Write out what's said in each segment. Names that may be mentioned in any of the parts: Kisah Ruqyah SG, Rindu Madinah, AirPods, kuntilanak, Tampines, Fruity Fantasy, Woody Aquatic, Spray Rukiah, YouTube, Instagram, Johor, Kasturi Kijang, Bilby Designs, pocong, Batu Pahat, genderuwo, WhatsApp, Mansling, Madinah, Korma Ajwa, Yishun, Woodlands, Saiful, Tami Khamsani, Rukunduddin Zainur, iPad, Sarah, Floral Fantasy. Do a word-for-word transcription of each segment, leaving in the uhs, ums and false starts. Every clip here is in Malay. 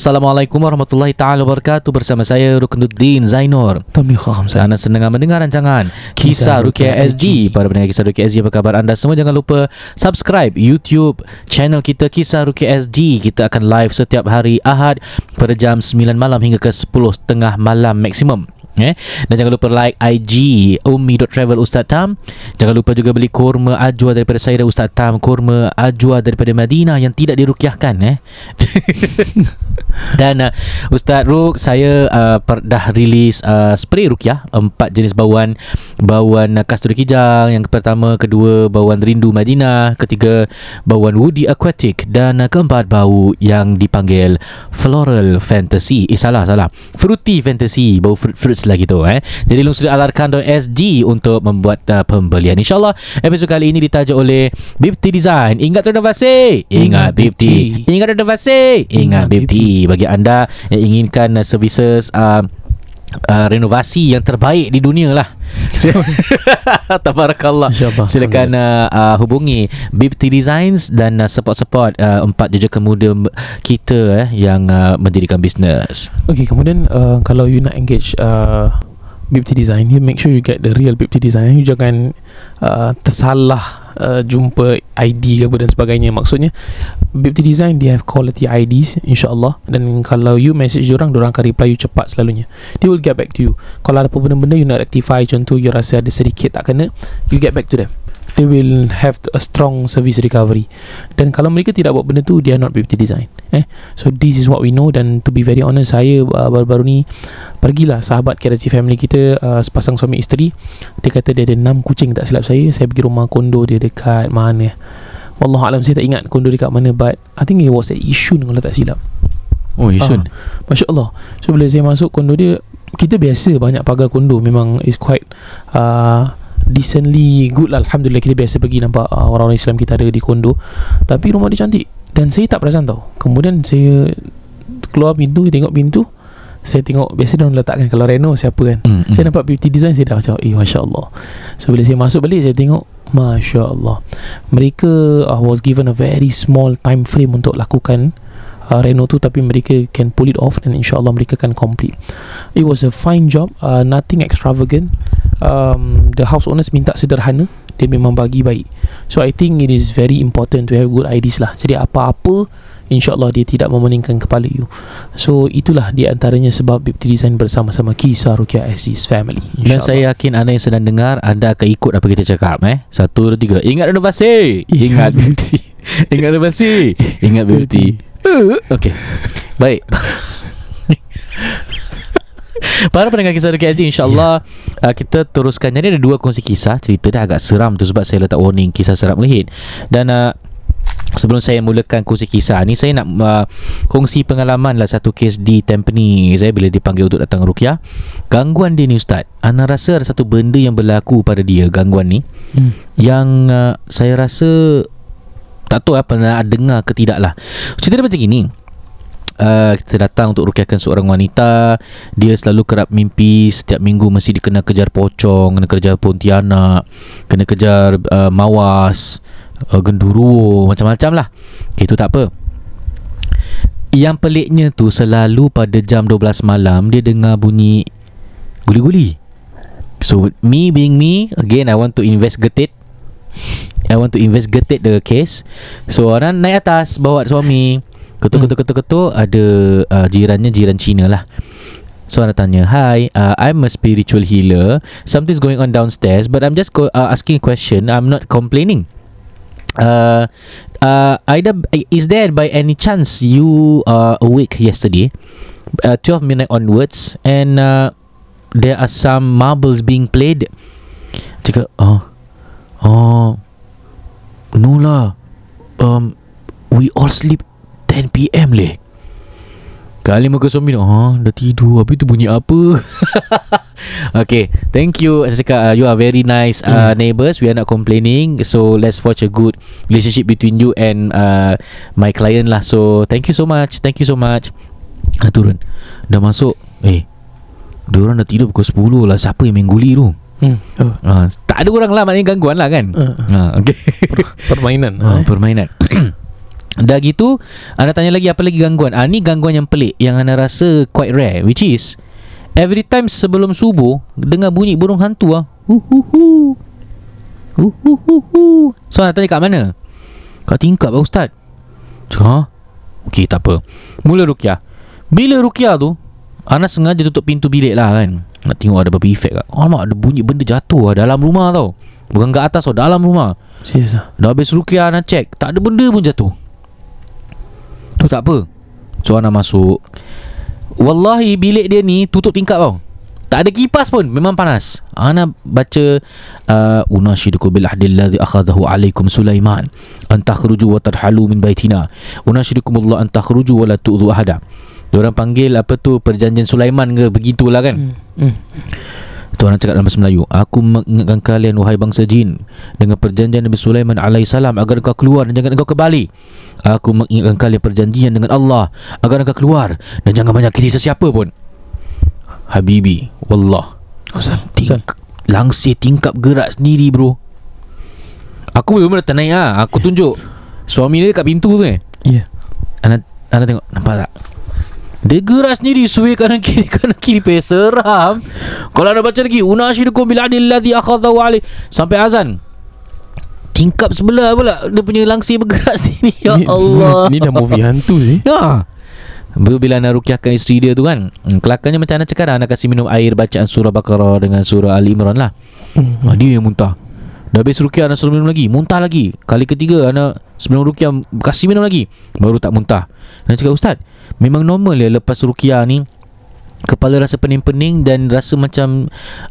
Assalamualaikum warahmatullahi ta'ala wabarakatuh. Bersama saya Rukunduddin Zainur. Tami Khamsani. Anda sedang mendengar rancangan Kisah Ruqyah S G. Para pendengar Kisah Ruqyah S G, apa khabar anda semua? Jangan lupa subscribe YouTube channel kita Kisah Ruqyah S G. Kita akan live setiap hari Ahad pada jam sembilan malam hingga ke sepuluh tiga puluh malam maksimum. Eh? Dan jangan lupa like I G ummi.travel Ustaz Tam. Jangan lupa juga beli korma ajwa daripada saya dan Ustaz Tam. Korma ajwa daripada Madinah yang tidak dirukyahkan, eh? Dan uh, Ustaz Ruk, saya uh, per- dah release uh, Spray Rukiah, empat jenis bauan. Bauan uh, Kasturi Kijang yang pertama, kedua bauan Rindu Madinah, ketiga bauan Woody Aquatic, dan uh, keempat bau yang dipanggil Floral Fantasy. Eh salah salah Fruity Fantasy, bau fruit-fruit lagi tu, eh. Jadi lungsuri alarkan.sg untuk membuat uh, pembelian. InsyaAllah episod kali ini ditaja oleh Bilby Design. Ingat renovasi, ingat Bilby. Ingat renovasi, ingat Bilby. Bagi anda yang inginkan uh, services uh, uh, renovasi yang terbaik di dunia lah. Tabarakallah. Silakan uh, uh, hubungi Bilby Designs dan uh, support-support uh, empat jejaka muda kita eh, yang uh, mendirikan bisnes. Okay, kemudian uh, kalau you nak engage uh, Bilby Design, you make sure you get the real Bilby Design. You jangan uh, tersalah uh, jumpa I D ke apa dan sebagainya. Maksudnya Bilby Design, they have quality I Ds, insyaAllah. Dan kalau you message diorang, diorang akan reply you cepat selalunya. They will get back to you. Kalau ada benda-benda you nak rectify, contoh you rasa ada sedikit tak kena, you get back to them. They will have a strong service recovery. Dan kalau mereka tidak buat benda tu, they are not Bilby Design, eh? So this is what we know. Dan to be very honest, saya uh, baru-baru ni pergilah sahabat K R C family kita, uh, sepasang suami isteri. Dia kata dia ada enam kucing tak silap saya. Saya pergi rumah kondo dia dekat mana, wallahualam saya tak ingat kondo dekat mana, but I think it was at Yishun kalau tak silap. Oh, Yishun. Ah, Masya Allah. So bila saya masuk kondo dia, kita biasa banyak pagar kondo, memang is quite uh, decently good lah. Alhamdulillah kita biasa pergi nampak uh, orang-orang Islam kita ada di kondo. Tapi rumah dia cantik dan saya tak perasan tau. Kemudian saya keluar pintu, tengok pintu, saya tengok biasa diorang letakkan kalau reno siapa kan, mm-hmm. Saya nampak Bilby Design, saya dah macam eh Masya Allah. So bila saya masuk balik, saya tengok Masya Allah, mereka uh, was given a very small time frame untuk lakukan uh, reno tu, tapi mereka can pull it off dan insyaAllah mereka akan complete. It was a fine job, uh, nothing extravagant. um, The house owners minta sederhana, dia memang bagi baik. So I think it is very important to have good ideas lah. Jadi apa-apa InsyaAllah dia tidak memeningkan kepala you. So itulah di antaranya sebab Bilby Design bersama-sama Kisah Ruqyah S G's family. Dan saya yakin anda yang sedang dengar, anda akan ikut apa kita cakap, eh. Satu, dua, tiga. Ingat renovasi, ingat Bilby. Ingat renovasi, ingat Bilby. Okay, baik. Para pendengar Kisah Ruqyah S G, insyaAllah yeah. uh, kita teruskan. Jadi ada dua kongsi kisah. Cerita dah agak seram tu sebab saya letak warning kisah seram melehit. Dan uh, sebelum saya mulakan kongsi kisah ni, saya nak uh, kongsi pengalaman lah. Satu kes di Tampines, saya bila dipanggil untuk datang ruqyah. Gangguan dia ni Ustaz, ana rasa ada satu benda yang berlaku pada dia, gangguan ni, hmm. Yang uh, saya rasa tak tahu apa nak dengar ke tidak lah. Cerita dia macam gini. Uh, kita datang untuk ruqyahkan seorang wanita. Dia selalu kerap mimpi setiap minggu mesti dia kena kejar pocong, kena kejar pontianak, kena kejar uh, mawas, uh, genderuwo, macam-macam lah. Okay, itu tak apa. Yang peliknya tu, selalu pada jam dua belas malam dia dengar bunyi guli-guli. So me being me, again I want to investigate I want to investigate the case. So orang naik atas bawa suami. Ketuk-ketuk-ketuk-ketuk, ada uh, jirannya, jiran Cina lah. So anda tanya, hi, uh, I'm a spiritual healer. Something's going on downstairs, but I'm just go- uh, asking a question. I'm not complaining. Uh, uh, Aida, is there by any chance you are awake yesterday, uh, twelve midnight onwards, and uh, there are some marbles being played? Cakap, oh, oh, no lah. Um, we all sleep ten p m leh. Kali muka suami dah, ha, dah tidur. Habis tu bunyi apa? Okay, thank you. Saya cakap, uh, you are very nice uh, neighbours. We are not complaining. So let's forge a good relationship between you and uh, my client lah. So thank you so much. Thank you so much. Ha, turun. Dah masuk. Eh, diorang dah tidur pukul sepuluh lah. Siapa yang main guli tu? Hmm. Oh. Uh, tak ada orang lah, maknanya gangguan lah kan. uh. Uh, okay. per- Permainan uh, Permainan Dah gitu, anda tanya lagi apa lagi gangguan. Ah, ni gangguan yang pelik, yang anda rasa quite rare, which is every time sebelum subuh dengar bunyi burung hantu lah. Uhuhu. Uhuhu. So anda tanya kat mana? Kat tingkap lah ustaz. Cakap, ha? Okay, tak apa. Mula ruqyah. Bila ruqyah tu, anda sengaja tutup pintu bilik lah kan, nak tengok ada berapa efek kat. Alamak, ada bunyi benda jatuh lah dalam rumah tau. Bukan kat atas tau, dalam rumah. Serius lah. Dah habis ruqyah nak check, tak ada benda pun jatuh. Tu tak apa. So anak masuk. Wallahi bilik dia ni tutup tingkap tau. Tak ada kipas pun, memang panas. Ana baca unashidukum bil ahdillazi akhadahu alaikum Sulaiman an takhruju wa tadhalu min baitina unashidukumullah an takhruju wa la tu'dhu ahada. Diorang panggil apa tu, perjanjian Sulaiman ke, begitulah kan. Hmm. Hmm. Tu orang cakap dalam bahasa Melayu, aku mengingatkan kalian wahai bangsa jin dengan perjanjian Nabi Sulaiman alaihissalam agar engkau keluar dan jangan engkau kembali. Aku mengingatkan kalian perjanjian dengan Allah agar engkau keluar dan jangan menyakiti sesiapa pun. Habibi, wallah, Ustaz, ting- langsir tingkap gerak sendiri bro. Aku belum dah naik lah. Aku tunjuk suami dia dekat pintu tu eh. Ya. Yeah. Anda, anda tengok, nampak tak? Dia gerak sendiri, suai kanan kiri, kanan kiri. Peseram. Kalau anda baca lagi, unashidukum bil adilladhi akhadhahu alaih, sampai azan. Tingkap sebelah pula dia punya langsir bergerak sendiri. Ya Allah, ni dah movie hantu sih. Ya. Bila anda ruqyahkan isteri dia tu kan, kelakarnya macam anda cakap, anda kasih minum air bacaan surah Baqarah dengan surah Ali Imran lah. Mm-hmm. Dia yang muntah. Dah habis ruqyah, anda suruh minum lagi, muntah lagi. Kali ketiga anda sebelum ruqyah kasih minum lagi, baru tak muntah. Anda cakap, ustaz, memang normal ya lepas ruqyah ni kepala rasa pening-pening dan rasa macam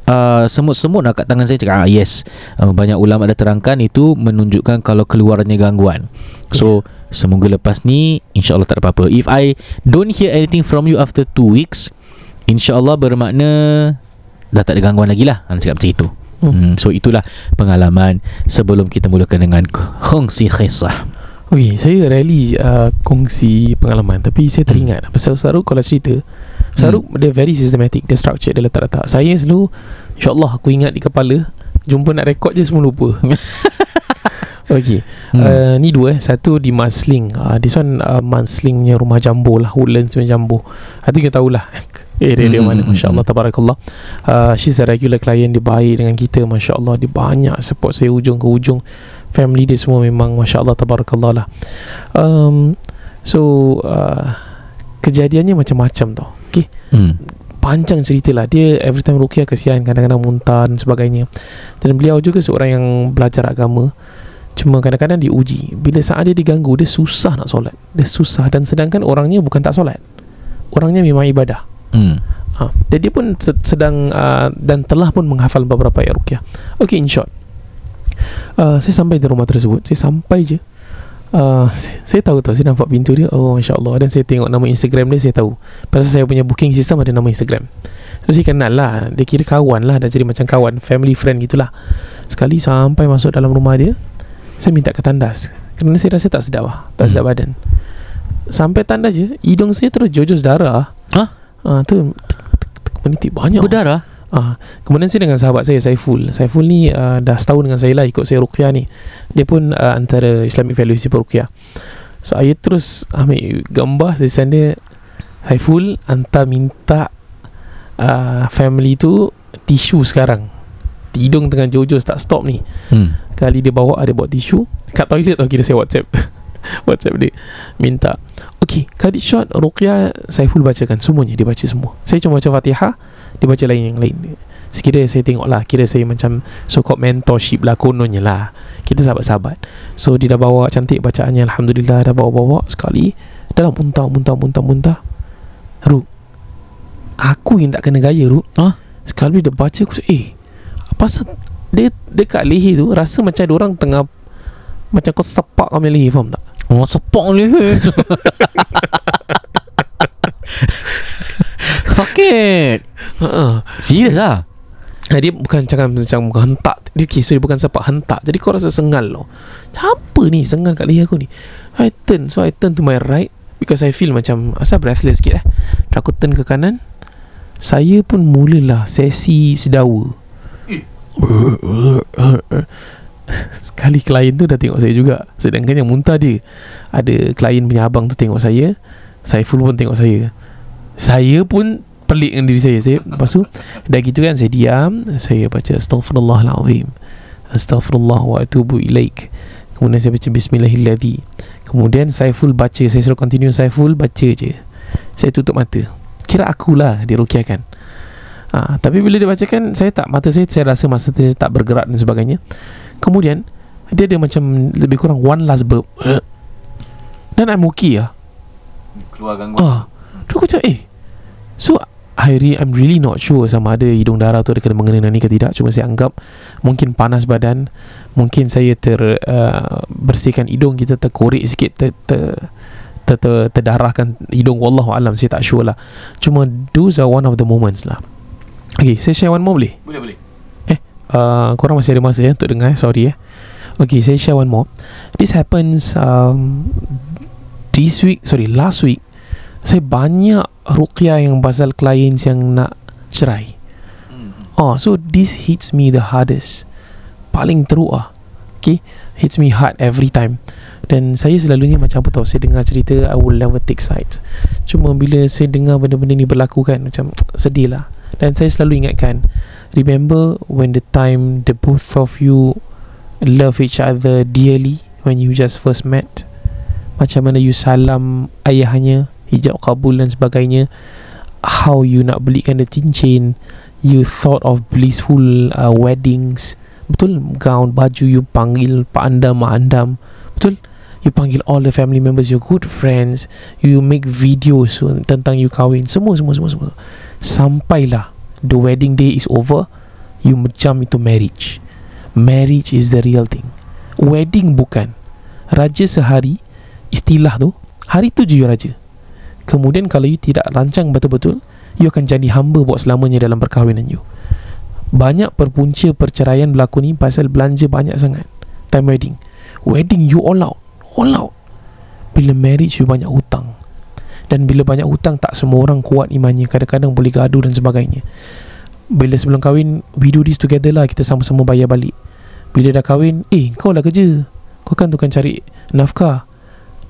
uh, semut-semut lah kat tangan saya. Cakap, ah, yes, uh, banyak ulama dah terangkan itu menunjukkan kalau keluarnya gangguan. So semoga lepas ni insyaAllah tak ada apa-apa. If I don't hear anything from you after two weeks, insyaAllah bermakna dah tak ada gangguan lagi lah. Anda cakap macam itu. hmm. Hmm, So itulah pengalaman sebelum kita mulakan dengan kongsi kisah. Okay, saya rarely uh, kongsi pengalaman, tapi saya teringat hmm. pasal Ustaz Ruq kalau cerita. Ustaz Ruq hmm. dia very systematic, dia structured, dia letak-letak. Saya selalu, insyaAllah aku ingat di kepala, jumpa nak rekod je semua lupa. Okay, hmm. uh, ni dua eh. Satu di Mansling, uh, this one uh, Mansling punya rumah jambu lah, Woodlands punya jambu. I think you tahulah eh dia, dia hmm. mana. Masya Allah, tabarakallah. uh, She's a regular client, dia baik dengan kita. Masya Allah, dia banyak support saya ujung ke ujung. Family dia semua memang Masya Allah, tabarakallah lah. um, So uh, kejadiannya macam-macam tau. Okay. hmm. Panjang cerita lah. Dia every time ruqyah, kesian, kadang-kadang muntah dan sebagainya. Dan beliau juga seorang yang belajar agama, cuma kadang-kadang diuji. Bila saat dia diganggu, dia susah nak solat, dia susah. Dan sedangkan orangnya bukan tak solat, orangnya memang ibadah. hmm. ha. Dan dia pun sedang uh, dan telah pun menghafal beberapa ayat ruqyah. Okay, in short, uh, saya sampai di rumah tersebut. Saya sampai je, Uh, saya, saya tahu tau, saya nampak pintu dia. Oh, Masya Allah. Dan saya tengok nama Instagram dia, saya tahu. Pasal saya punya booking sistem ada nama Instagram. So saya kenal lah, dia kira kawan lah, dah jadi macam kawan, family friend gitulah. Sekali sampai masuk dalam rumah dia, saya minta ke tandas kerana saya rasa tak sedap lah, tak sedap hmm. badan. Sampai tandas je, hidung saya terus jojos darah. Hah? Uh, tu menitik banyak, berdarah. Ah, kemudian saya dengan sahabat saya Saiful. Saiful ni uh, dah setahun dengan saya lah, ikut saya ruqyah ni. Dia pun uh, antara Islamic Values di ruqyah. So saya terus ambil gambar desain dia. Saiful, anta minta uh, family tu tisu sekarang, hidung tengah jojos tak stop ni. hmm. Kali dia bawa, dia bawa tisu kat toilet tau, kira saya WhatsApp WhatsApp dia minta. Okay, cut it short, ruqyah Saiful bacakan semuanya. Dia baca semua. Saya cuma baca Fatihah, dia baca lain yang lain. Sekiranya saya tengok lah, kira saya macam so-called mentorship lah, kononnya lah, kita sahabat-sahabat. So dia dah bawa cantik bacaannya, Alhamdulillah, dah bawa-bawa sekali. Dalam muntah, muntah, muntah, muntah. Ruk, aku yang tak kena gaya, Ruk. Huh? Sekali dia baca, aku eh, pasal dia dekat leher tu rasa macam ada orang tengah macam kau sepak kau punya leher, faham tak? Oh, sepak leher. Sakit. uh-uh. Serius lah. Dia bukan macam macam hentak dia, okay, so dia bukan sepak, hentak. Jadi kau rasa sengal lo. Apa ni sengal kat leher aku ni? I turn, so I turn to my right because I feel macam asal breathless sikit eh. Aku turn ke kanan, saya pun mulalah sesi sedawa. Sekali klien tu dah tengok saya juga, sedangkan yang muntah dia, ada klien punya abang tu tengok saya, Saiful pun tengok saya. Saya pun pelik dengan diri saya, saya lepas tu dah gitu kan, saya diam, saya baca astaghfirullahalazim, astaghfirullah wa atubu ilaik. Kemudian saya baca bismillahilladzi. Kemudian Saiful baca, saya suruh continue, Saiful baca je. Saya tutup mata, kira akulah dirukiahkan. Ha, tapi bila dia bacakan, saya tak, mata saya, saya rasa masa saya tak bergerak dan sebagainya. Kemudian dia ada macam lebih kurang one last burp, dan I'm okay lah, keluar gangguan. Ah, tu aku macam eh, so I re- I'm really not sure sama ada hidung darah tu ada kena mengena ni ke tidak. Cuma saya anggap mungkin panas badan, mungkin saya ter uh, bersihkan hidung, kita terkorek sikit, ter, ter Ter, ter, terdarahkan hidung. Wallahualam, saya tak sure lah. Cuma those are one of the moments lah. Okay, saya share one more boleh? Boleh, boleh. Eh, uh, korang masih ada masa ya untuk dengar, sorry eh. Okay, saya share one more. This happens um, This week Sorry, last week. Saya banyak ruqyah yang pasal clients yang nak cerai. mm-hmm. Oh, so this hits me the hardest, paling teruk lah. Okay, hits me hard every time. Dan saya selalunya macam apa tahu, saya dengar cerita, I will never take sides. Cuma bila saya dengar benda-benda ni berlaku kan, macam sedih lah. Dan saya selalu ingatkan, remember when the time the both of you love each other dearly, when you just first met, macam mana you salam ayahnya, hijab kabul dan sebagainya, how you nak belikan the cincin, you thought of blissful uh, weddings. Betul, gaun, baju, you panggil pak andam, mak andam. Betul, you panggil all the family members, your good friends, you make videos tentang you kahwin, semua semua semua semua. Sampailah the wedding day is over, you jump into marriage. Marriage is the real thing, wedding bukan. Raja sehari, istilah tu, hari tu je you raja. Kemudian kalau you tidak rancang betul-betul, you akan jadi hamba buat selamanya dalam perkahwinan you. Banyak perpunca perceraian berlaku ni pasal belanja banyak sangat time wedding. Wedding you all out, all out. Bila marriage you banyak hutang, dan bila banyak hutang tak semua orang kuat imannya, kadang-kadang boleh gaduh dan sebagainya. Bila sebelum kahwin, we do this together lah, kita sama-sama bayar balik. Bila dah kahwin, eh kau lah kerja, kau kan tukang cari nafkah,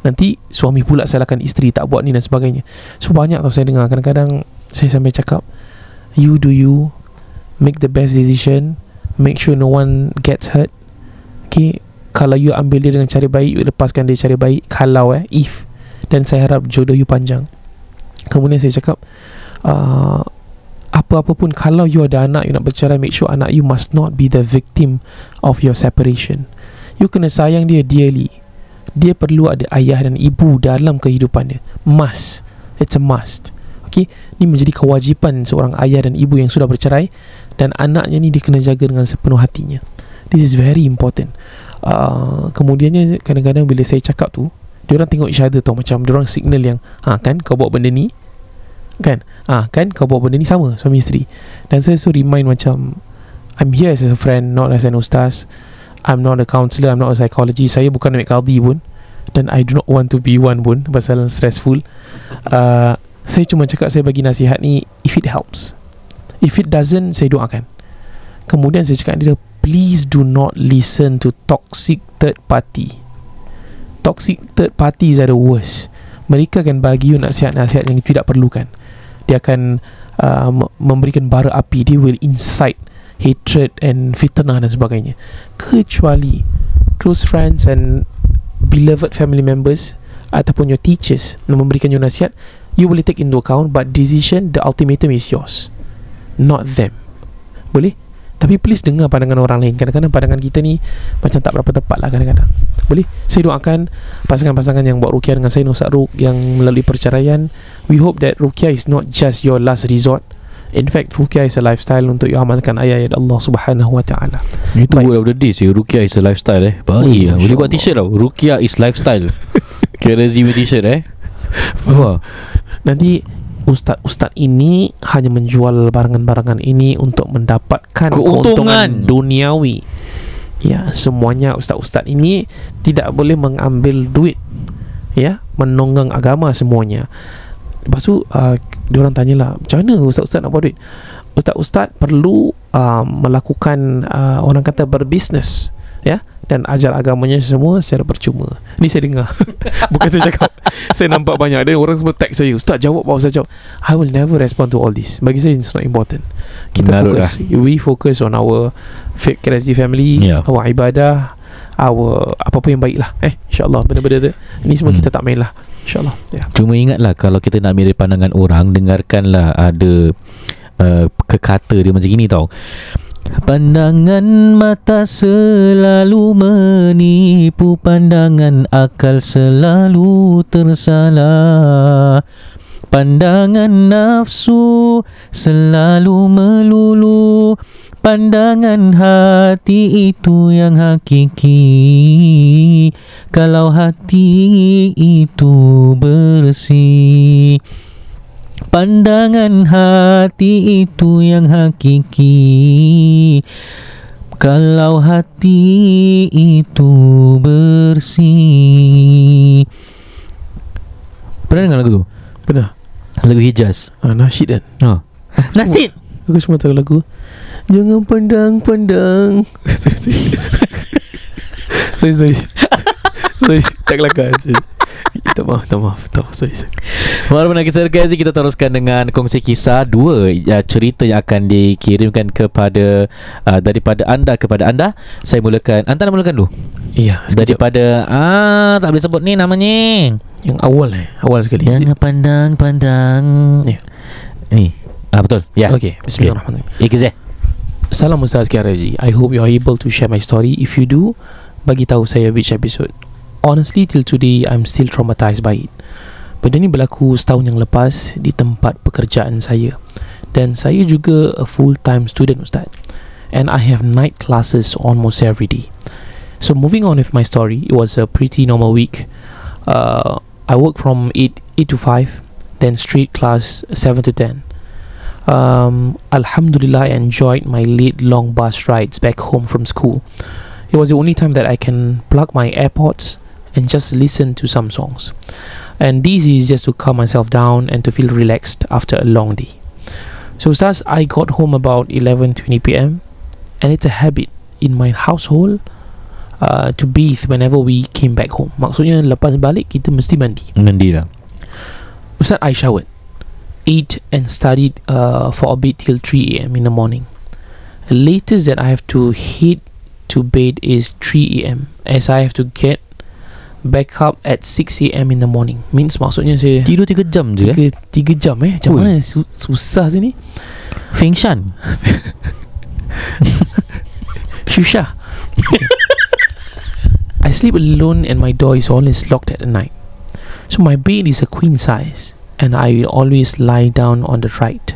nanti suami pula salahkan isteri tak buat ni dan sebagainya. So banyak tau saya dengar, kadang-kadang saya sampai cakap, you do you, make the best decision, make sure no one gets hurt. Okay, kalau you ambil dia dengan cara baik, you lepaskan dia cara baik, kalau eh, if. Dan saya harap jodoh you panjang. Kemudian saya cakap, uh, apa-apa pun, kalau you ada anak, you nak bercerai, make sure anak you must not be the victim of your separation. You kena sayang dia dearly. Dia perlu ada ayah dan ibu dalam kehidupan dia, must, it's a must. Okay, ni menjadi kewajipan seorang ayah dan ibu yang sudah bercerai, dan anaknya ni dia kena jaga dengan sepenuh hatinya. This is very important. Uh, kemudiannya kadang-kadang bila saya cakap tu, diorang tengok each other tau, macam diorang signal yang, ha kan kau buat benda ni kan, ha kan kau buat benda ni, sama suami isteri. Dan saya so remind macam, I'm here as a friend, not as an ustaz. I'm not a counsellor, I'm not a psychologist. Saya bukan ambil qadi pun, dan I do not want to be one pun, pasal stressful. uh, Saya cuma cakap, saya bagi nasihat ni if it helps. If it doesn't, saya doakan. Kemudian saya cakap dia, please do not listen to toxic third party. Toxic third parties are the worst. Mereka akan bagi you nasihat-nasihat yang tidak perlukan. Dia akan uh, memberikan bara api. They will incite hatred and fitnah dan sebagainya. Kecuali close friends and beloved family members ataupun your teachers yang memberikan you nasihat, you boleh take into account, but decision, the ultimatum is yours, not them. Boleh? Tapi please dengar pandangan orang lain. Kadang-kadang pandangan kita ni macam tak berapa tepat lah kadang-kadang. Boleh? Saya doakan pasangan-pasangan yang buat rukiah dengan saya, Nusak Ruk, yang melalui perceraian, we hope that rukiah is not just your last resort. In fact, rukiah is a lifestyle untuk you amalkan ayat-ayat Allah Subhanahu Wa Taala. Itu word of the day, rukiah is a lifestyle eh. Baik. Oh, ya. Boleh buat t-shirt tau. Rukiah is lifestyle. Kena zimi t-shirt eh. Wah. Nanti ustaz-ustaz ini hanya menjual barangan-barangan ini untuk mendapatkan keuntungan, keuntungan duniawi. Ya, semuanya ustaz-ustaz ini tidak boleh mengambil duit. Ya, menunggang agama semuanya. Lepas tu uh, diorang tanyalah, macam mana ustaz-ustaz nak buat duit? Ustaz-ustaz perlu uh, melakukan uh, orang kata berbisnes, ya, dan ajar agamanya semua secara percuma. Ni saya dengar. Bukan saya cakap. Saya nampak banyak dan orang semua tag saya, ustaz jawab, apa ustaz jawab. I will never respond to all this. Bagi saya it's not important. Kita Benarut fokus lah. We focus on our K S D family, yeah, our ibadah, our apa-apa yang baik lah. Eh, insyaAllah benda-benda tu ni semua hmm. kita tak main lah, InsyaAllah yeah. Cuma ingatlah, kalau kita nak ambil pandangan orang, dengarkanlah ada uh, kekata dia macam gini tau. Pandangan mata selalu menipu, pandangan akal selalu tersalah, pandangan nafsu selalu melulu, pandangan hati itu yang hakiki, kalau hati itu bersih. Pandangan hati itu yang hakiki, kalau hati itu bersih. Pernah dengar lagu tu? Pernah. Lagu Hijaz, ha, Nasyid kan? Ha. Nasyid! Aku semua tahu lagu Jangan Pandang-Pandang. Sorry, sorry. Sorry, tak kelakar. Sorry. Tak maaf, tak maaf, tak maaf, sorry, sorry. Walaupun Kisah Ruqyah, kita teruskan dengan kongsi kisah dua ya, cerita yang akan dikirimkan kepada uh, daripada anda kepada anda. Saya mulakan, Antan mulakan dulu. Iya, daripada ah tak boleh sebut ni namanya. Yang awal eh, awal sekali. Jangan pandang-pandang. Ni. Ni. Ah betul. Ya. Okey, bismillahirrahmanirrahim. Ikizah. Salam Ustaz Ruqyah. I hope you are able to share my story. If you do, bagi tahu saya which episode. Honestly, till today, I'm still traumatized by it. Benda ni berlaku setahun yang lepas di tempat pekerjaan saya. Dan saya juga a full-time student, Ustaz. And I have night classes almost every day. So, moving on with my story, it was a pretty normal week. Uh, I work from eight to five, then straight class seven to ten. Um, Alhamdulillah, I enjoyed my late long bus rides back home from school. It was the only time that I can plug my AirPods and just listen to some songs, and this is just to calm myself down and to feel relaxed after a long day. So Ustaz, I got home about eleven twenty p.m. and it's a habit in my household uh, to bathe whenever we came back home. Maksudnya lepas balik kita mesti mandi. Mandi lah Ustaz. I showered, ate and studied uh, for a bit till three a.m. in the morning. The latest that I have to hit to bed is three a.m. as I have to get back up at six a.m. in the morning. Means maksudnya saya tidur tiga jam je. Tiga jam eh. Macam mana su- susah sini Fengshan. Susah. I sleep alone and my door is always locked at night. So my bed is a queen size and I will always lie down on the right,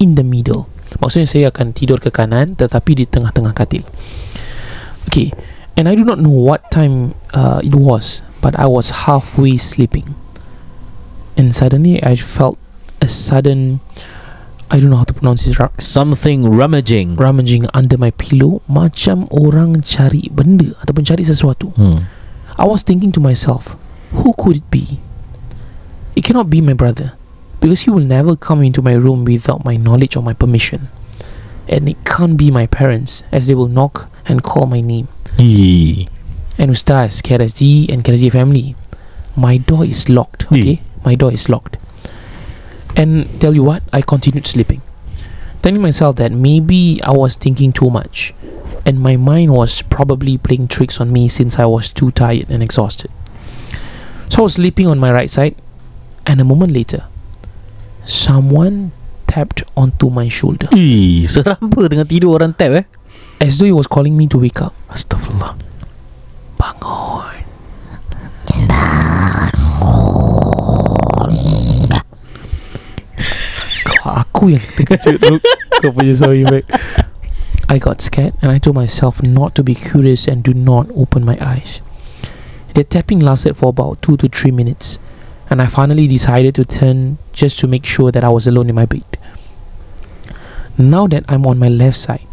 in the middle. Maksudnya saya akan tidur ke kanan tetapi di tengah-tengah katil. Okay. And I do not know what time uh, it was, but I was halfway sleeping. And suddenly I felt a sudden, I don't know how to pronounce it, ra- something rummaging. Rummaging under my pillow, macam orang cari benda ataupun cari sesuatu. Hmm. I was thinking to myself, who could it be? It cannot be my brother, because he will never come into my room without my knowledge or my permission. And it can't be my parents, as they will knock and call my name. Eee. And Ustaz, K R S G and K R S G family, my door is locked. Okay, Eee. my door is locked. And tell you what, I continued sleeping, telling myself that maybe I was thinking too much, and my mind was probably playing tricks on me since I was too tired and exhausted. So I was sleeping on my right side, and a moment later, someone tapped onto my shoulder. Ih, seram apa tengah tidur orang tap eh? As though he was calling me to wake up. Astaghfirullah. Bangun. Bangun. Kau aku yang terkejut. Kau punya sorry back. I got scared and I told myself not to be curious and do not open my eyes. The tapping lasted for about two to three minutes and I finally decided to turn just to make sure that I was alone in my bed. Now that I'm on my left side,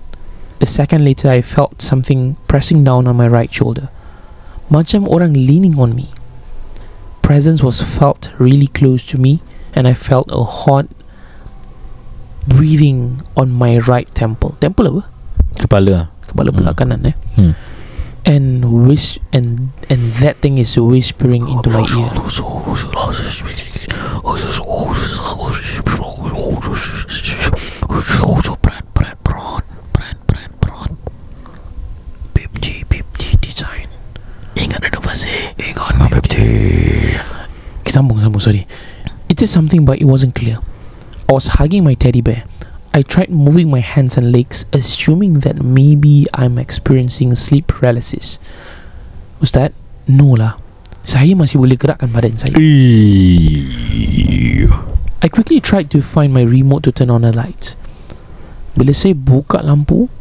a second later I felt something pressing down on my right shoulder. Macam orang leaning on me. Presence was felt really close to me and I felt a hot breathing on my right temple. Temple apa? Kepala. Kepala belah hmm. kanan eh. Hmm. And whis- and and that thing is whispering into my ear. Bilby, Bilby Design. Ingat renovasi. Ingat Bilby. Sambung, sambung, sorry. It is something but it wasn't clear. I was hugging my teddy bear. I tried moving my hands and legs, assuming that maybe I'm experiencing sleep paralysis. Ustaz, no lah. Saya masih boleh gerakkan badan saya. I quickly tried to find my remote to turn on the lights. Bila saya buka lampu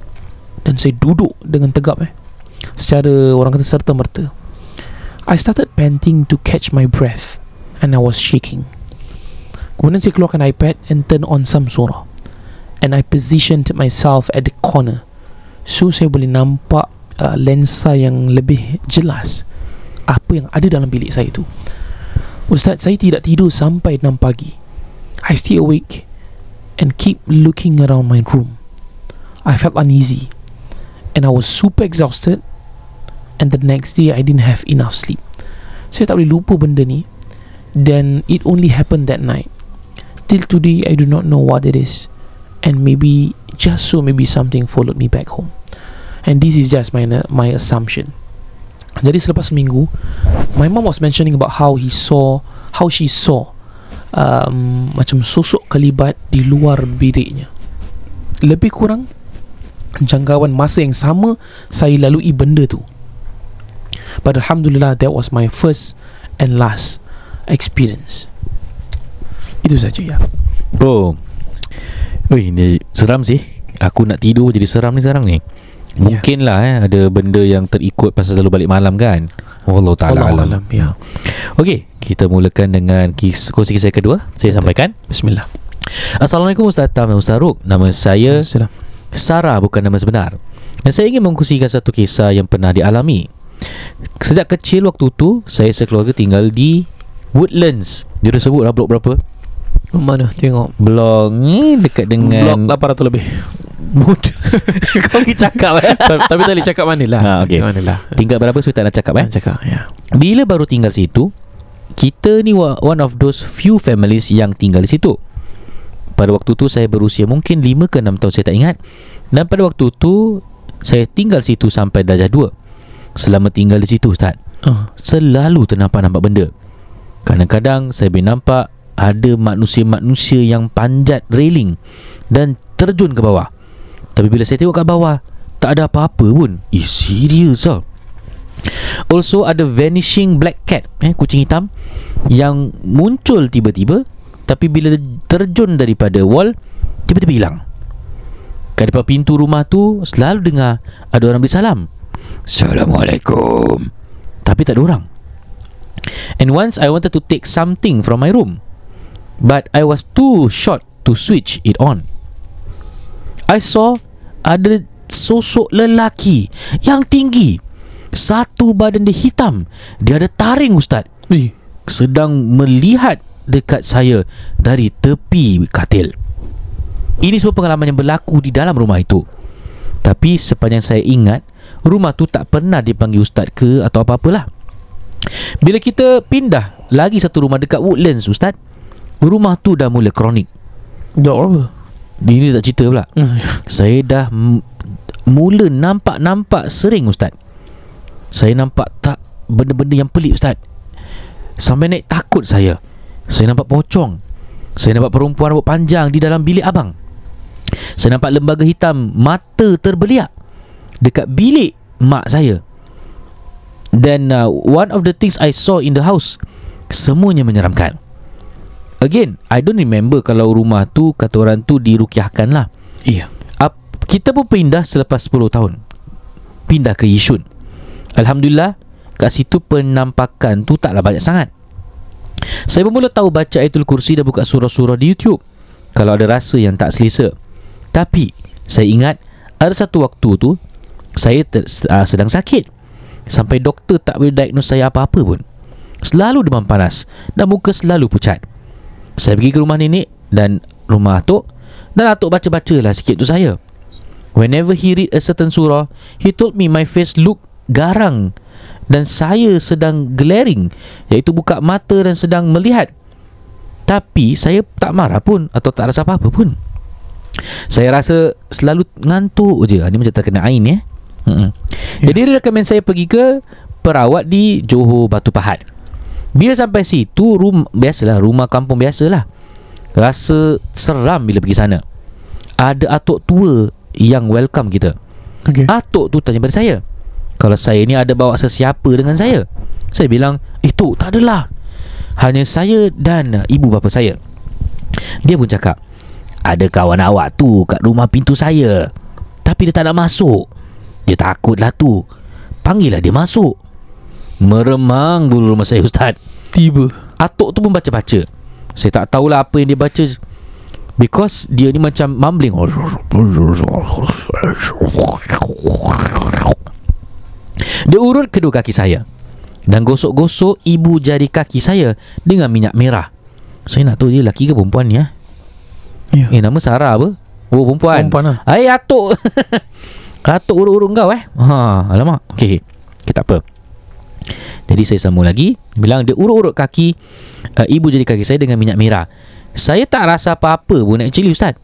dan saya duduk dengan tegap eh, secara orang kata serta-merta, I started panting to catch my breath and I was shaking. Kemudian saya keluarkan iPad and turn on some surah. And I positioned myself at the corner, so saya boleh nampak uh, lensa yang lebih jelas apa yang ada dalam bilik saya tu. Ustaz, saya tidak tidur sampai enam pagi. I stay awake and keep looking around my room. I felt uneasy and I was super exhausted, and the next day I didn't have enough sleep. Saya tak boleh lupa benda ni. Then it only happened that night. Till today I do not know what it is. And maybe, just so maybe something followed me back home. And this is just my my assumption. Jadi selepas seminggu, my mom was mentioning about how he saw, how she saw um, macam sosok kelibat di luar biliknya. Lebih kurang jangkauan masa yang sama saya lalui benda tu. But alhamdulillah, that was my first and last experience. Itu saja ya. Oh. Oi, ni seram sih. Aku nak tidur jadi seram ni sekarang ni. Mungkinlah yeah. eh ada benda yang terikut pasal selalu balik malam kan. Wallahu taala alam. alam ya. Okey, kita mulakan dengan kisah kisah kedua. Saya Betul. sampaikan. Bismillah. Assalamualaikum Ustaz Tam dan Ustaz Ruq. Nama saya Sarah, bukan nama sebenar. Dan saya ingin mengkongsikan satu kisah yang pernah dialami. Sejak kecil waktu tu, saya sekeluarga tinggal di Woodlands. Dia dah sebut dah blok berapa? Mana tengok blog ni dekat dengan blog lapan ratus lebih. Kau pergi cakap eh? Tapi tadi cakap manalah. Ha, okay. Manalah. Tinggal berapa saya tak nak cakap eh? Cakap ya. Bila baru tinggal situ, kita ni one of those few families yang tinggal di situ. Pada waktu tu saya berusia mungkin lima ke enam tahun, saya tak ingat. Dan pada waktu tu saya tinggal situ sampai darjah dua. Selama tinggal di situ ustaz, uh. selalu ternampak-nampak benda. Kadang-kadang saya boleh nampak ada manusia-manusia yang panjat railing dan terjun ke bawah. Tapi bila saya tengok kat bawah, tak ada apa-apa pun. Eh, serius lah. Also ada vanishing black cat, eh, kucing hitam yang muncul tiba-tiba. Tapi bila terjun daripada wall, tiba-tiba hilang. Kat depan pintu rumah tu selalu dengar ada orang beri salam, Assalamualaikum. Tapi tak ada orang. And once I wanted to take something from my room, but I was too short to switch it on. I saw ada sosok lelaki yang tinggi. Satu badan dia hitam. Dia ada taring ustaz. Eh. Sedang melihat dekat saya dari tepi katil. Ini semua pengalaman yang berlaku di dalam rumah itu. Tapi sepanjang saya ingat, rumah tu tak pernah dipanggil ustaz ke atau apa-apalah. Bila kita pindah lagi satu rumah dekat Woodlands ustaz, rumah tu dah mula kronik. Dah apa? Ini tak cerita pula. Saya dah m- mula nampak-nampak sering ustaz. Saya nampak tak benda-benda yang pelik ustaz. Sampai naik takut saya. Saya nampak pocong. Saya nampak perempuan rambut panjang di dalam bilik abang. Saya nampak lembaga hitam mata terbeliak dekat bilik mak saya. Then uh, one of the things I saw in the house, semuanya menyeramkan. Again, I don't remember kalau rumah tu kata orang tu dirukiahkan lah. Iya. Yeah. Kita pun pindah selepas sepuluh tahun. Pindah ke Yishun. Alhamdulillah, kat situ penampakan tu taklah banyak sangat. Saya bermula tahu baca Ayatul Kursi dan buka surah-surah di YouTube kalau ada rasa yang tak selesa. Tapi saya ingat ada satu waktu tu saya ter, uh, sedang sakit. Sampai doktor tak boleh diagnose saya apa-apa pun. Selalu demam panas dan muka selalu pucat. Saya pergi ke rumah nenek dan rumah atuk, dan atuk baca-bacalah sikit tu saya. Whenever he read a certain surah, he told me my face look garang dan saya sedang glaring, iaitu buka mata dan sedang melihat. Tapi saya tak marah pun atau tak rasa apa-apa pun. Saya rasa selalu ngantuk je. Ini macam terkena ain ya. Yeah. Jadi dia recommend saya pergi ke perawat di Johor Batu Pahat. Bila sampai situ, rum, biasalah rumah kampung biasalah. Rasa seram bila pergi sana. Ada atuk tua yang welcome kita. Okay. Atuk tu tanya pada saya kalau saya ni ada bawa sesiapa dengan saya. Saya bilang, eh tok, tak adalah. Hanya saya dan ibu bapa saya. Dia pun cakap, ada kawan awak tu kat rumah pintu saya. Tapi dia tak nak masuk. Dia takutlah tu. Panggillah dia masuk. Meremang bulu rumah saya, Ustaz. Tiba atuk tu pun baca-baca. Saya tak tahulah apa yang dia baca, because dia ni macam mumbling. Dia urut kedua kaki saya dan gosok-gosok ibu jari kaki saya dengan minyak merah. Saya nak tahu dia lelaki ke perempuan ni ya? Yeah. Eh, nama Sarah apa? Oh, perempuan. Perempuan lah. Hai atuk. Atuk urut-urut kau eh. Ha, alamak. Okey. Okay, tak apa. Jadi saya sambung lagi. Bilang dia urut-urut kaki uh, ibu jari kaki saya dengan minyak merah. Saya tak rasa apa-apa pun actually, Ustaz.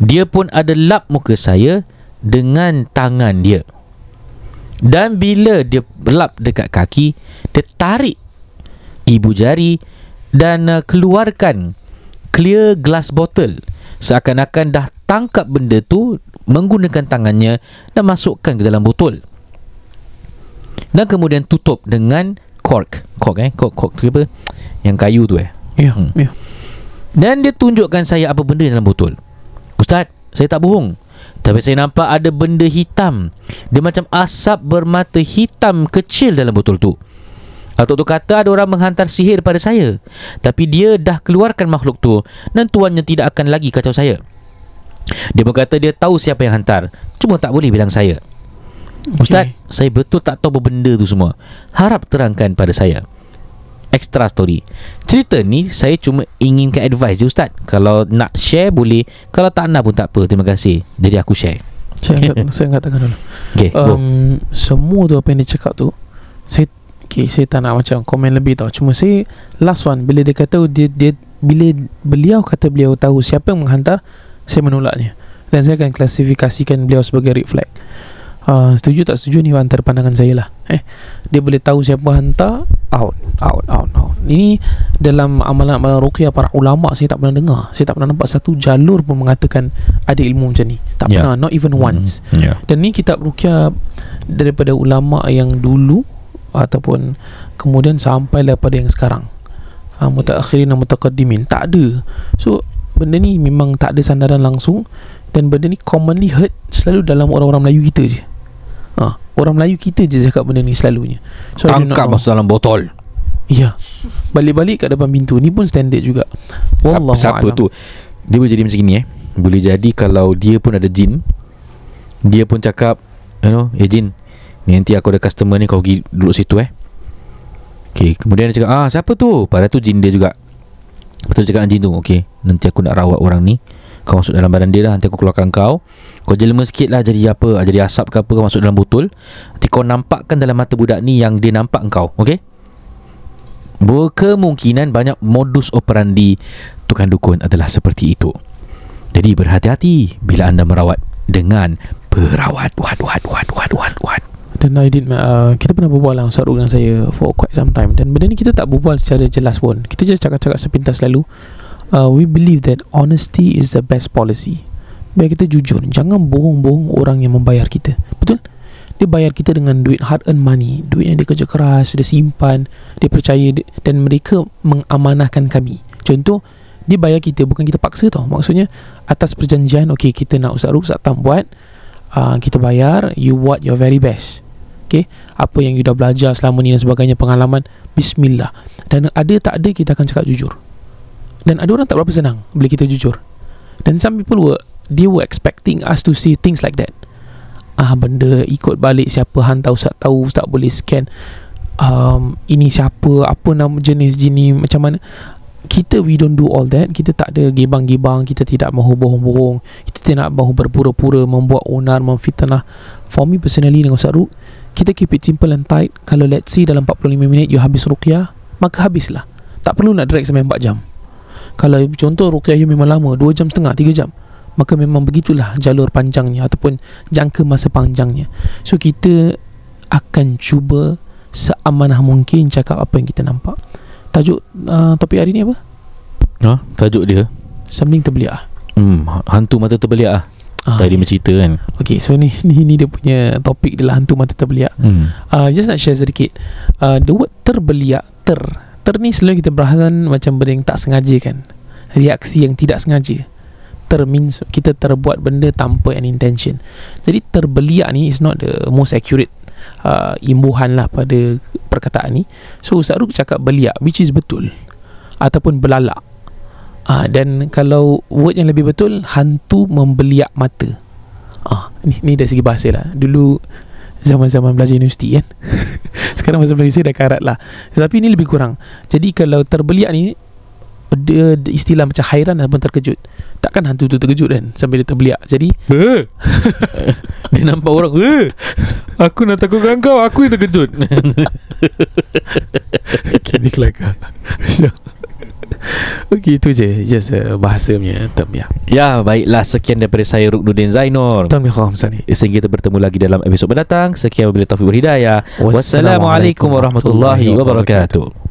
Dia pun ada lap muka saya dengan tangan dia. Dan bila dia lap dekat kaki, dia tarik ibu jari dan uh, keluarkan clear glass bottle. Seakan-akan dah tangkap benda tu menggunakan tangannya dan masukkan ke dalam botol. Dan kemudian tutup dengan cork. Cork eh? Cork, cork tu apa? Yang kayu tu eh? Ya, yeah, hmm. yeah. Dan dia tunjukkan saya apa benda dalam botol. Ustaz, saya tak bohong. Tapi saya nampak ada benda hitam. Dia macam asap bermata hitam kecil dalam botol tu. Atuk tu kata ada orang menghantar sihir pada saya. Tapi dia dah keluarkan makhluk tu dan tuannya tidak akan lagi kacau saya. Dia berkata dia tahu siapa yang hantar, cuma tak boleh bilang saya. Okay. Ustaz, saya betul tak tahu apa benda tu semua. Harap terangkan pada saya. Extra story. Cerita ni saya cuma inginkan advice je Ustaz. Kalau nak share boleh, kalau tak nak pun tak apa. Terima kasih. Jadi aku share. Saya angkat, saya angkat tangan dulu. Okay, um, semua tu apa yang dia cakap tu saya, okay, saya tak nak macam komen lebih tau. Cuma saya last one, bila dia kata dia, dia, bila beliau kata beliau tahu siapa yang menghantar, saya menolaknya. Dan saya akan klasifikasikan beliau sebagai red flag. Uh, setuju tak setuju ni antara pandangan saya lah. Eh, dia boleh tahu siapa hantar. Out, out, out, out. Ini dalam amalan-amalan ruqyah para ulama saya tak pernah dengar. Saya tak pernah nampak satu jalur pun mengatakan ada ilmu macam ni. Tak yeah. pernah, not even once. Mm, yeah. Dan ni kitab ruqyah daripada ulama yang dulu ataupun kemudian sampailah pada yang sekarang. Uh, mutaakhirin dan mutaqaddimin. Tak ada. So benda ni memang tak ada sandaran langsung dan benda ni commonly heard selalu dalam orang-orang Melayu kita je. Ha, orang Melayu kita je cakap benda ni selalunya. So, tangkap masuk dalam botol. Ya. Balik-balik kat depan pintu ni pun standard juga. Wallahu siapa alam. Tu? Dia boleh jadi macam ni eh. Boleh jadi kalau dia pun ada jin. Dia pun cakap, you know, eh jin, nanti aku ada customer ni, kau pergi duduk situ eh. Okey, kemudian dia cakap, "Ah, siapa tu?" Padahal tu jin dia juga. Betul cakap jin tu. Okey, nanti aku nak rawat orang ni. Kau masuk dalam badan dia lah, nanti aku keluarkan kau. Kau jelma sikit lah, jadi apa, jadi asap ke apa, kau masuk dalam botol. Nanti kau nampakkan dalam mata budak ni yang dia nampak engkau. Okay? Berkemungkinan banyak modus operandi tukang dukun adalah seperti itu. Jadi berhati-hati bila anda merawat dengan perawat. Wad, wad, wad, wad, wad, wad, wad. dan I did, uh, kita pernah berbual lah Ustaz dengan saya for quite some time, dan benda ni kita tak berbual secara jelas pun, kita just cakap-cakap sepintas lalu. uh, we believe that honesty is the best policy. Biar kita jujur, jangan bohong-bohong orang yang membayar kita, betul? Dia bayar kita dengan duit hard earned money, duit yang dia kerja keras, dia simpan, dia percaya, dan mereka mengamanahkan kami. Contoh, dia bayar kita, bukan kita paksa tau. Maksudnya atas perjanjian, okay, kita nak Ustaz Ruq, Ustaz Tam buat, uh, kita bayar, you buat your very best. Okay, apa yang you dah belajar selama ni dan sebagainya, pengalaman, bismillah. Dan ada tak ada, kita akan cakap jujur. Dan ada orang tak berapa senang bila kita jujur. Dan some people were, they were expecting us to say things like that. Ah, benda ikut balik siapa hantar Ustaz tahu, Ustaz boleh scan, um, ini siapa, apa nama jenis jenis macam mana. Kita, we don't do all that. Kita tak ada gebang-gebang, kita tidak mahu bohong-bohong, kita tidak mahu berpura-pura, membuat onar, memfitnah. For me personally dengan Ustaz Ruq, kita keep it simple and tight. Kalau let's see dalam empat puluh lima minit you habis ruqyah, maka habislah, tak perlu nak drag sampai empat jam. Kalau contoh ruqyah you memang lama, dua jam setengah, tiga jam, maka memang begitulah jalur panjangnya ataupun jangka masa panjangnya. So kita akan cuba seamanah mungkin cakap apa yang kita nampak. Tajuk uh, topik hari ni apa? Ha? Tajuk dia something terbeliak. Hmm, hantu mata terbeliak ah. Ah, tadi yes. Mencerita kan. Okay, so ni, ni ni dia punya topik adalah hantu mata terbeliak. Hmm. Uh, just nak share sedikit. Uh, the word terbeliak, ter. Ter ni selalu kita berasan macam benda yang tak sengaja kan. Reaksi yang tidak sengaja. Ter means kita terbuat benda tanpa an intention. Jadi terbeliak ni is not the most accurate uh, imbuhan lah pada perkataan ni. So Ustaz Ruq cakap beliak, which is betul, ataupun belalak. uh, Dan kalau word yang lebih betul, hantu membeliak mata. uh, ni, ni dari segi bahasa lah. Dulu zaman-zaman belajar universiti kan. Sekarang masa belajar saya dah karat lah, tapi ni lebih kurang. Jadi kalau terbeliak ni dia istilah macam hairan ataupun terkejut. Takkan hantu tu terkejut kan sampai dia terbeliak. Jadi dia nampak orang, aku nak takutkan kau, aku yang terkejut. Kini kelakar. Okey, itu je, just uh, bahasa punya term ya. Ya, baiklah, sekian daripada saya Rukunduddin Zainur, Tami Khamsani. Sehingga kita bertemu lagi dalam episod mendatang. Sekian, wabillahi taufiq wal hidayah. Wassalamualaikum warahmatullahi wabarakatuh.